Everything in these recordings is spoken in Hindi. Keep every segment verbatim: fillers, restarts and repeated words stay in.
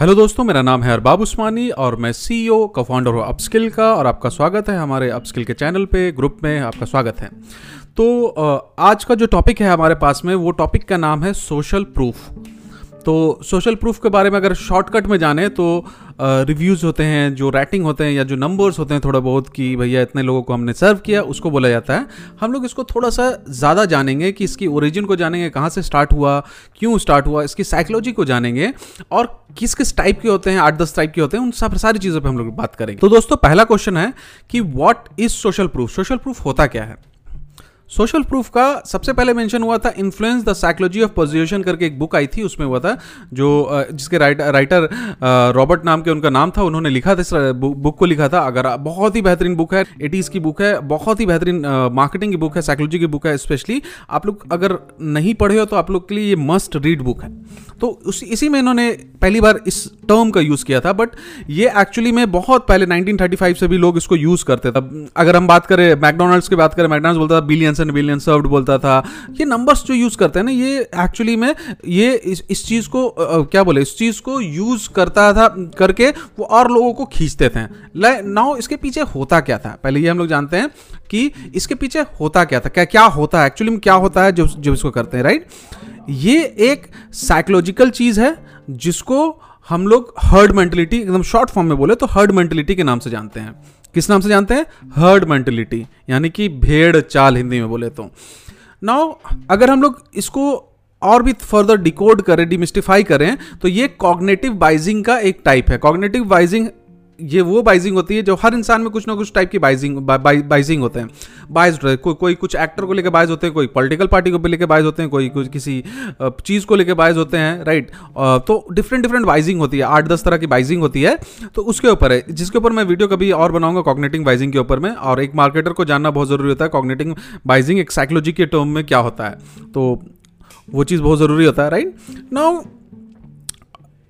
हेलो दोस्तों, मेरा नाम है अरबाब उस्मानी और मैं सीईओ का फाउंडर हूँ अपस्किल का, और आपका स्वागत है हमारे अपस्किल के चैनल पे, ग्रुप में आपका स्वागत है। तो आज का जो टॉपिक है हमारे पास में, वो टॉपिक का नाम है सोशल प्रूफ। तो सोशल प्रूफ के बारे में अगर शॉर्टकट में जाने तो रिव्यूज़ होते हैं, जो रेटिंग होते हैं या जो नंबर्स होते हैं थोड़ा बहुत कि भैया इतने लोगों को हमने सर्व किया, उसको बोला जाता है। हम लोग इसको थोड़ा सा ज़्यादा जानेंगे कि इसकी ओरिजिन को जानेंगे, कहाँ से स्टार्ट हुआ, क्यों स्टार्ट हुआ, इसकी साइकोलॉजी को जानेंगे और किस किस टाइप के होते हैं, आठ दस टाइप के होते हैं, उन सब सारी चीज़ों पर हम लोग बात करेंगे। तो दोस्तों, पहला क्वेश्चन है कि what is social proof, social proof होता क्या है। सोशल प्रूफ का सबसे पहले मेंशन हुआ था influence the psychology of persuasion करके एक बुक आई थी, उसमें हुआ था, जो जिसके राइटर राइटर रॉबर्ट नाम के उनका नाम था, उन्होंने लिखा था, इस बुक को लिखा था। अगर बहुत ही बेहतरीन बुक है, एटीज़ की बुक है, बहुत ही बेहतरीन मार्केटिंग की बुक है, साइकोलॉजी की बुक है। स्पेशली आप लोग अगर नहीं पढ़े हो तो आप लोग के लिए ये मस्ट रीड बुक है। तो उस इसी में इन्होंने पहली बार इस टर्म का यूज़ किया था, बट ये एक्चुअली में बहुत पहले नाइनटीन थर्टी फाइव से भी लोग इसको यूज़ करते थे। अगर हम बात करें मैकडोनल्ड्स की बात करें मैकडोनल्ड्स बोलता था बिलियंस एंड बिलियन सर्व्ड बोलता था। ये नंबर्स जो यूज़ करते हैं ना, ये एक्चुअली में ये इस, इस चीज़ को आ, क्या बोले इस चीज़ को यूज़ करता था करके वो और लोगों को खींचते थे। नाउ इसके पीछे होता क्या था, पहले ये हम लोग जानते हैं कि इसके पीछे होता क्या था, क्या क्या होता है एक्चुअली में, क्या होता है जब जब इसको करते हैं, राइट। ये एक साइकोलॉजिकल चीज़ है जिसको हम लोग हर्ड मेंटलिटी, एकदम शॉर्ट फॉर्म में बोले तो हर्ड मेंटलिटी के नाम से जानते हैं। किस नाम से जानते हैं? हर्ड मेंटलिटी, यानी कि भेड़ चाल हिंदी में बोले तो। नाउ अगर हम लोग इसको और भी फर्दर डिकोड करें, डिमिस्टिफाई करें, तो ये कॉग्निटिव बाइजिंग का एक टाइप है। कॉग्निटिव बाइजिंग, ये वो बाइजिंग होती है जो हर इंसान में कुछ ना कुछ टाइप की बाइजिंग बा, बा, बाइजिंग होते हैं। बाइज को, कोई कुछ एक्टर को लेकर बाइज होते हैं, कोई पॉलिटिकल पार्टी को लेकर बाइज होते हैं, कोई कुछ किसी चीज़ को लेकर बाइज होते हैं, राइट। तो डिफरेंट डिफरेंट बाइजिंग होती है, आठ दस तरह की बाइजिंग होती है। तो उसके ऊपर है, जिसके ऊपर मैं वीडियो कभी और बनाऊंगा कॉग्निटिव बाइजिंग के ऊपर में। और एक मार्केटर को जानना बहुत ज़रूरी होता है कॉग्निटिव बाइजिंग एक साइकोलॉजी के टर्म में क्या होता है, तो वो चीज़ बहुत ज़रूरी होता है, राइट। नाउ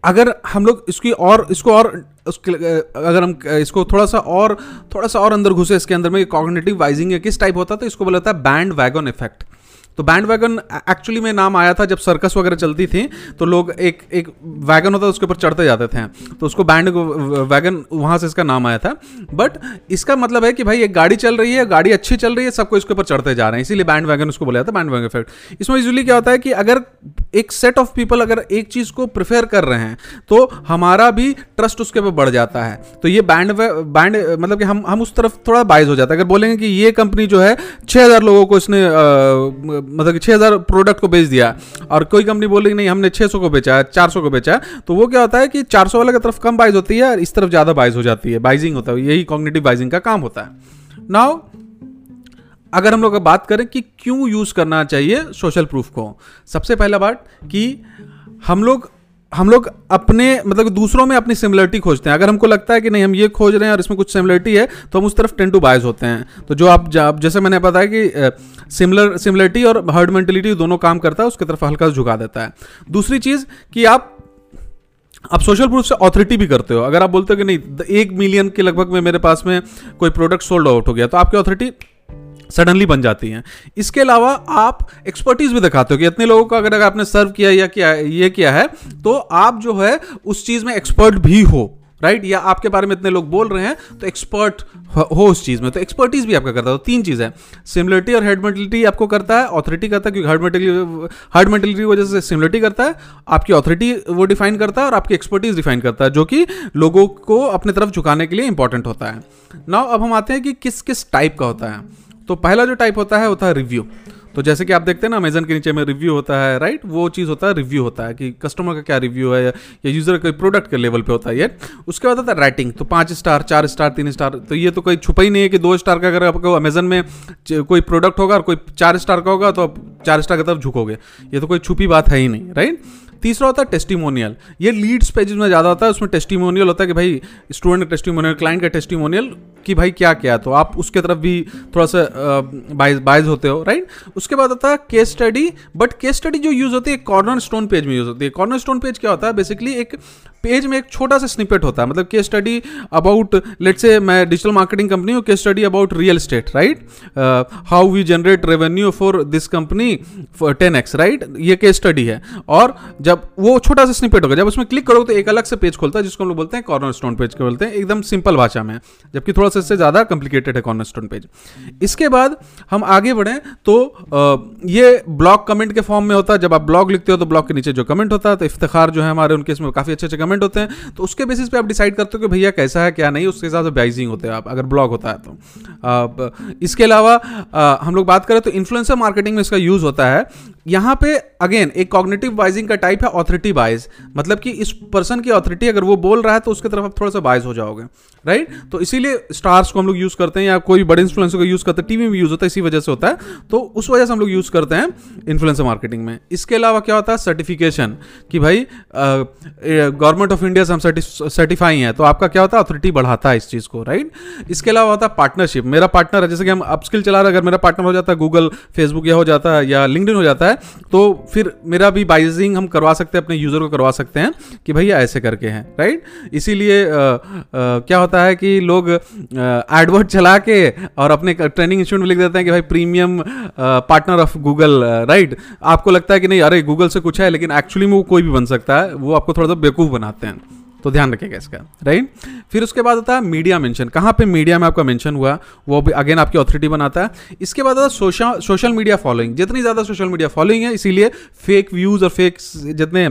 अगर हम लोग इसकी और इसको और उसके अगर हम इसको थोड़ा सा और थोड़ा सा और अंदर घुसे इसके अंदर में, कॉग्निटिव बाइजिंग है किस टाइप होता है, तो इसको बोला जाता है बैंड वैगन इफेक्ट। तो बैंड वैगन एक्चुअली में नाम आया था जब सर्कस वगैरह चलती थी तो लोग एक एक वैगन होता है उसके ऊपर चढ़ते जाते थे, तो उसको बैंड वैगन, वहाँ से इसका नाम आया था। बट इसका मतलब है कि भाई एक गाड़ी चल रही है, गाड़ी अच्छी चल रही है, सबको इसके ऊपर चढ़ते जा रहे हैं, इसीलिए बैंड वैगन उसको बोला जाता है, बैंड वैगन इफेक्ट। इसमें यूजली क्या होता है कि अगर एक सेट ऑफ पीपल अगर एक चीज़ को प्रेफर कर रहे हैं तो हमारा भी ट्रस्ट उसके ऊपर बढ़ जाता है। तो ये बैंड बैंड मतलब कि हम हम उस तरफ थोड़ा बायस हो जाता है। अगर बोलेंगे कि ये कंपनी जो है छः हज़ार लोगों को इसने मतलब छः हज़ार प्रोडक्ट को बेच दिया, और कोई कंपनी बोलेगी नहीं हमने छः सौ को बेचा है, चार सौ को बेचा है, तो वो क्या होता है कि चार सौ वाले की तरफ कम बाइज होती है और इस तरफ ज़्यादा बाइज हो जाती है, बाइजिंग होता है। यही कॉग्निटिव बाइजिंग का काम होता है। नाउ अगर हम लोग बात करें कि क्यों यूज़ करना चाहिए सोशल प्रूफ को, सबसे पहला बात कि हम लोग हम लोग अपने मतलब दूसरों में अपनी सिमिलरिटी खोजते हैं। अगर हमको लगता है कि नहीं हम ये खोज रहे हैं और इसमें कुछ सिमिलरिटी है तो हम उस तरफ टेन टू बायस होते हैं। तो जो आप जैसे मैंने बताया कि सिमिलर सिमिलरिटी और हर्ड मेंटलिटी दोनों काम करता है, उसके तरफ हल्का झुका देता है। दूसरी चीज़ कि आप आप सोशल प्रूफ से ऑथॉरिटी भी करते हो। अगर आप बोलते हो कि नहीं एक मिलियन के लगभग में मेरे पास में कोई प्रोडक्ट सोल्ड आउट हो गया, तो आपकी ऑथॉरिटी सडनली बन जाती हैं। इसके अलावा आप एक्सपर्टीज भी दिखाते हो कि इतने लोगों को अगर अगर आपने सर्व किया या किया ये किया है तो आप जो है उस चीज़ में एक्सपर्ट भी हो, राइट। या आपके बारे में इतने लोग बोल रहे हैं तो एक्सपर्ट हो उस चीज़ में, तो एक्सपर्टीज भी आपका करता है। तो तीन चीज़ें, सिमिलरिटी और हर्ड मेंटलिटी आपको करता है, ऑथॉरिटी करता है, क्योंकि हर्ड मेंटलिटी हर्ड मेंटलिटी की वजह से सिमिलरिटी करता है, आपकी ऑथॉरिटी वो डिफाइन करता है और आपकी एक्सपर्टीज डिफाइन करता है, जो कि लोगों को अपने तरफ झुकाने के लिए इंपॉर्टेंट होता है। नाउ अब हम आते हैं कि किस किस टाइप का होता है। तो पहला जो टाइप होता है होता है रिव्यू। तो जैसे कि आप देखते हैं ना अमेज़न के नीचे में रिव्यू होता है, राइट, वो चीज़ होता है रिव्यू होता है कि कस्टमर का क्या रिव्यू है या यूज़र के प्रोडक्ट के लेवल पे होता है ये। उसके बाद होता है रेटिंग, तो पाँच स्टार, चार स्टार, तीन स्टार। तो ये तो कोई छुपा ही नहीं है कि दो स्टार का अगर आपको अमेज़न में कोई प्रोडक्ट होगा और कोई चार स्टार का होगा तो आप चार स्टार की तरफ झुकोगे, ये तो कोई छुपी बात है ही नहीं, राइट। तीसरा होता है टेस्टिमोनियल, ये लीड्स पेजेस में ज़्यादा होता है, उसमें टेस्टिमोनियल होता है कि भाई स्टूडेंट का टेस्टिमोनियल, क्लाइंट का टेस्टिमोनियल कि भाई क्या क्या, तो आप उसके तरफ भी थोड़ा सा बाइज बाइज होते हो, राइट। उसके बाद होता है case study, but case study जो यूज़ होती है कॉर्नर स्टोन पेज में यूज़ होती है। कॉर्नर स्टोन पेज क्या होता है, बेसिकली एक पेज में एक छोटा सा स्निपेट होता है, मतलब case study about let's say मैं डिजिटल मार्केटिंग कंपनी हूँ, case study about real estate, right, how we generate revenue for this company ten x, right, ये केस स्टडी है। और जब जब वो छोटा सा स्निपेट होगा, जब उसमें क्लिक करोगे तो एक अलग से पेज खोलता है जिसको हम लोग बोलते हैं कॉर्नर स्टोन पेज के, बोलते हैं एकदम सिंपल भाषा में, जबकि थोड़ा सा इससे ज़्यादा कॉम्प्लिकेटेड है कॉर्नर स्टोन पेज। इसके बाद हम आगे बढ़ें तो ये ब्लॉग कमेंट के फॉर्म में होता है। जब आप ब्लॉग लिखते हो तो ब्लॉग के नीचे जो कमेंट होता है, तो इफ्तिखार जो है हमारे उनके इसमें काफ़ी अच्छे अच्छे कमेंट होते हैं, तो उसके बेसिस पे आप डिसाइड करते हो कि भैया कैसा है क्या नहीं, उसके हिसाब से बाइजिंग होते हैं आप अगर ब्लॉग होता है तो। इसके अलावा हम लोग बात करें तो इन्फ्लुएंसर मार्केटिंग में इसका यूज़ होता है। यहाँ पे अगेन एक कॉग्निटिव बाइजिंग का टाइप है ऑथोरिटी बाइज, मतलब कि इस पर्सन की ऑथोरिटी अगर वो बोल रहा है तो उसके तरफ आप थोड़ा सा बाइज हो जाओगे, राइट। तो इसीलिए स्टार्स को हम लोग यूज़ करते हैं या कोई बड़े इन्फ्लुएंसर को यूज़ करते हैं, टीवी में यूज़ होता है, इसी वजह से होता है, तो उस वजह से हम लोग यूज़ करते हैं इन्फ्लुएंसर मार्केटिंग में। इसके अलावा क्या होता है सर्टिफिकेशन, कि भाई गवर्नमेंट ऑफ इंडिया से हम सर्टिफाई हैं, तो आपका क्या होता है ऑथोरिटी बढ़ाता है इस चीज़ को, राइट। इसके अलावा होता है पार्टनरशिप, मेरा पार्टनर है, जैसे कि हम अपस्किल चला रहे हैं, अगर मेरा पार्टनर हो जाता है गूगल फेसबुक या हो जाता है या लिंक्डइन हो जाता है, तो फिर मेरा भी बाइजिंग हम करवा सकते हैं, अपने यूजर को करवा सकते हैं कि भैया ऐसे करके हैं, राइट। इसीलिए क्या होता है कि लोग एडवर्ड चला के और अपने ट्रेनिंग इंस्टीट्यूट में लिख देते हैं कि भाई premium partner of Google, right. आपको लगता है कि नहीं अरे गूगल से कुछ है, लेकिन एक्चुअली में वो कोई भी बन सकता है, वो आपको थोड़ा सा बेवकूफ़ बनाते हैं, तो ध्यान रखिएगा इसका, राइट। फिर उसके बाद होता है मीडिया मेंशन, कहाँ पे मीडिया में आपका मेंशन हुआ वो भी अगेन आपकी ऑथोरिटी बनाता है। इसके बाद आता है सोशल सोशल मीडिया फॉलोइंग, जितनी ज़्यादा सोशल मीडिया फॉलोइंग है, इसीलिए फेक व्यूज़ और फेक जितने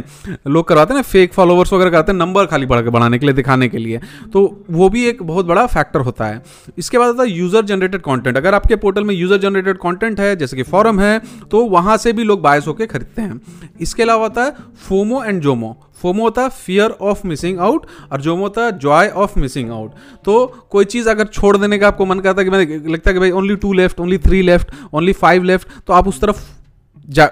लोग करवाते हैं ना, फेक फॉलोवर्स वगैरह कराते हैं, नंबर खाली बढ़ बढ़ाने के लिए, दिखाने के लिए, तो वो भी एक बहुत बड़ा फैक्टर होता है। इसके बाद आता है यूज़र जनरेटेड कॉन्टेंट, अगर आपके पोर्टल में यूज़र जनरेटेड कॉन्टेंट है जैसे कि फॉरम है, तो वहाँ से भी लोग बायस होकर खरीदते हैं। इसके अलावा आता है फोमो एंड जोमो, फोमो होता है फियर ऑफ मिसिंग आउट और जोमो होता है जॉय ऑफ मिसिंग आउट, तो कोई चीज़ अगर छोड़ देने का आपको मन करता है कि मैंने लगता है कि भाई only two left, only three left, only five left, तो आप उस तरफ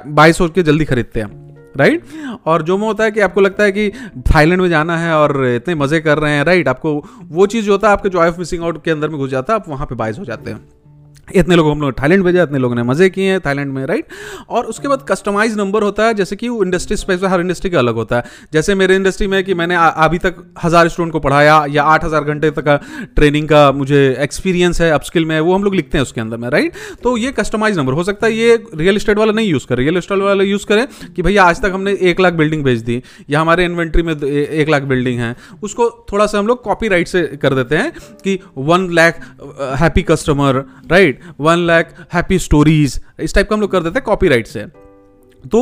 बाई सोच के जल्दी खरीदते हैं, राइट। और जोमो होता है कि आपको लगता है कि थाईलैंड में जाना है और इतने मज़े कर रहे हैं, राइट, आपको वो चीज़ जो होता है आपके जॉय ऑफ मिसिंग आउट के अंदर में घुस जाता है, आप वहाँ पर बाइस हो जाते हैं, इतने लोगों को हम लोग थाईलैंड भेजा, इतने लोगों ने मजे किए हैं थाईलैंड में, राइट। और उसके बाद कस्टमाइज नंबर होता है, जैसे कि वो इंडस्ट्री स्पेस, हर इंडस्ट्री का अलग होता है। जैसे मेरे इंडस्ट्री में कि मैंने अभी तक हज़ार स्टूडेंट को पढ़ाया या आठ हज़ार घंटे तक का ट्रेनिंग का मुझे एक्सपीरियंस है अपस्किल में, वो हम लोग लिखते हैं उसके अंदर में, राइट। तो ये कस्टमाइज नंबर हो सकता है, ये रियल इस्टेट वाला नहीं यूज़ करें, रियल इस्टेट वाला यूज़ करें कि भैया आज तक हमने एक लाख बिल्डिंग भेज दी या हमारे इन्वेंट्री में एक लाख बिल्डिंग है, उसको थोड़ा सा हम लोग कॉपी राइट से कर देते हैं कि one lakh happy customer, right, one lakh happy stories, इस टाइप का हम लोग कर देते हैं कॉपीराइट से। तो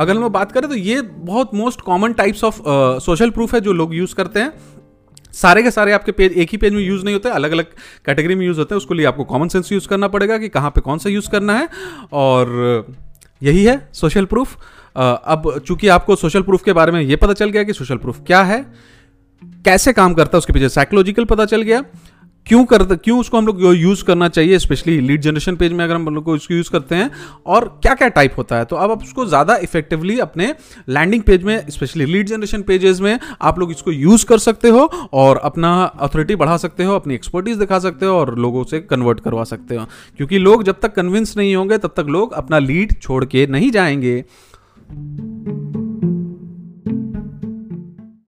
अगर हम लोग बात करें तो ये बहुत most common types of social proof है जो लोग यूज करते हैं। सारे के सारे आपके पेज एक ही पेज में यूज़ नहीं होते, अलग अलग कैटेगरी में यूज़ होते हैं, उसके लिए आपको कॉमन सेंस यूज़ करना पड़ेगा कि कहाँ पे कौन सा यूज़ करना है, और यही है सोशल प्रूफ। अब चूंकि आपको सोशल प्रूफ के बारे में ये पता चल गया कि सोशल प्रूफ क्या है, कैसे काम करता है, उसके पीछे साइकोलॉजिकल पता चल गया, क्यों करते क्यों उसको हम लोग यूज़ करना चाहिए स्पेशली लीड जनरेशन पेज में अगर हम लोग को इसको यूज़ करते हैं, और क्या क्या टाइप होता है। तो अब आप उसको ज़्यादा इफेक्टिवली अपने लैंडिंग पेज में स्पेशली लीड जनरेशन पेजेस में आप लोग इसको यूज़ कर सकते हो और अपना अथॉरिटी बढ़ा सकते हो, अपनी एक्सपर्टीज़ दिखा सकते हो और लोगों से कन्वर्ट करवा सकते हो, क्योंकि लोग जब तक कन्विंस नहीं होंगे तब तक लोग अपना लीड छोड़ के नहीं जाएंगे।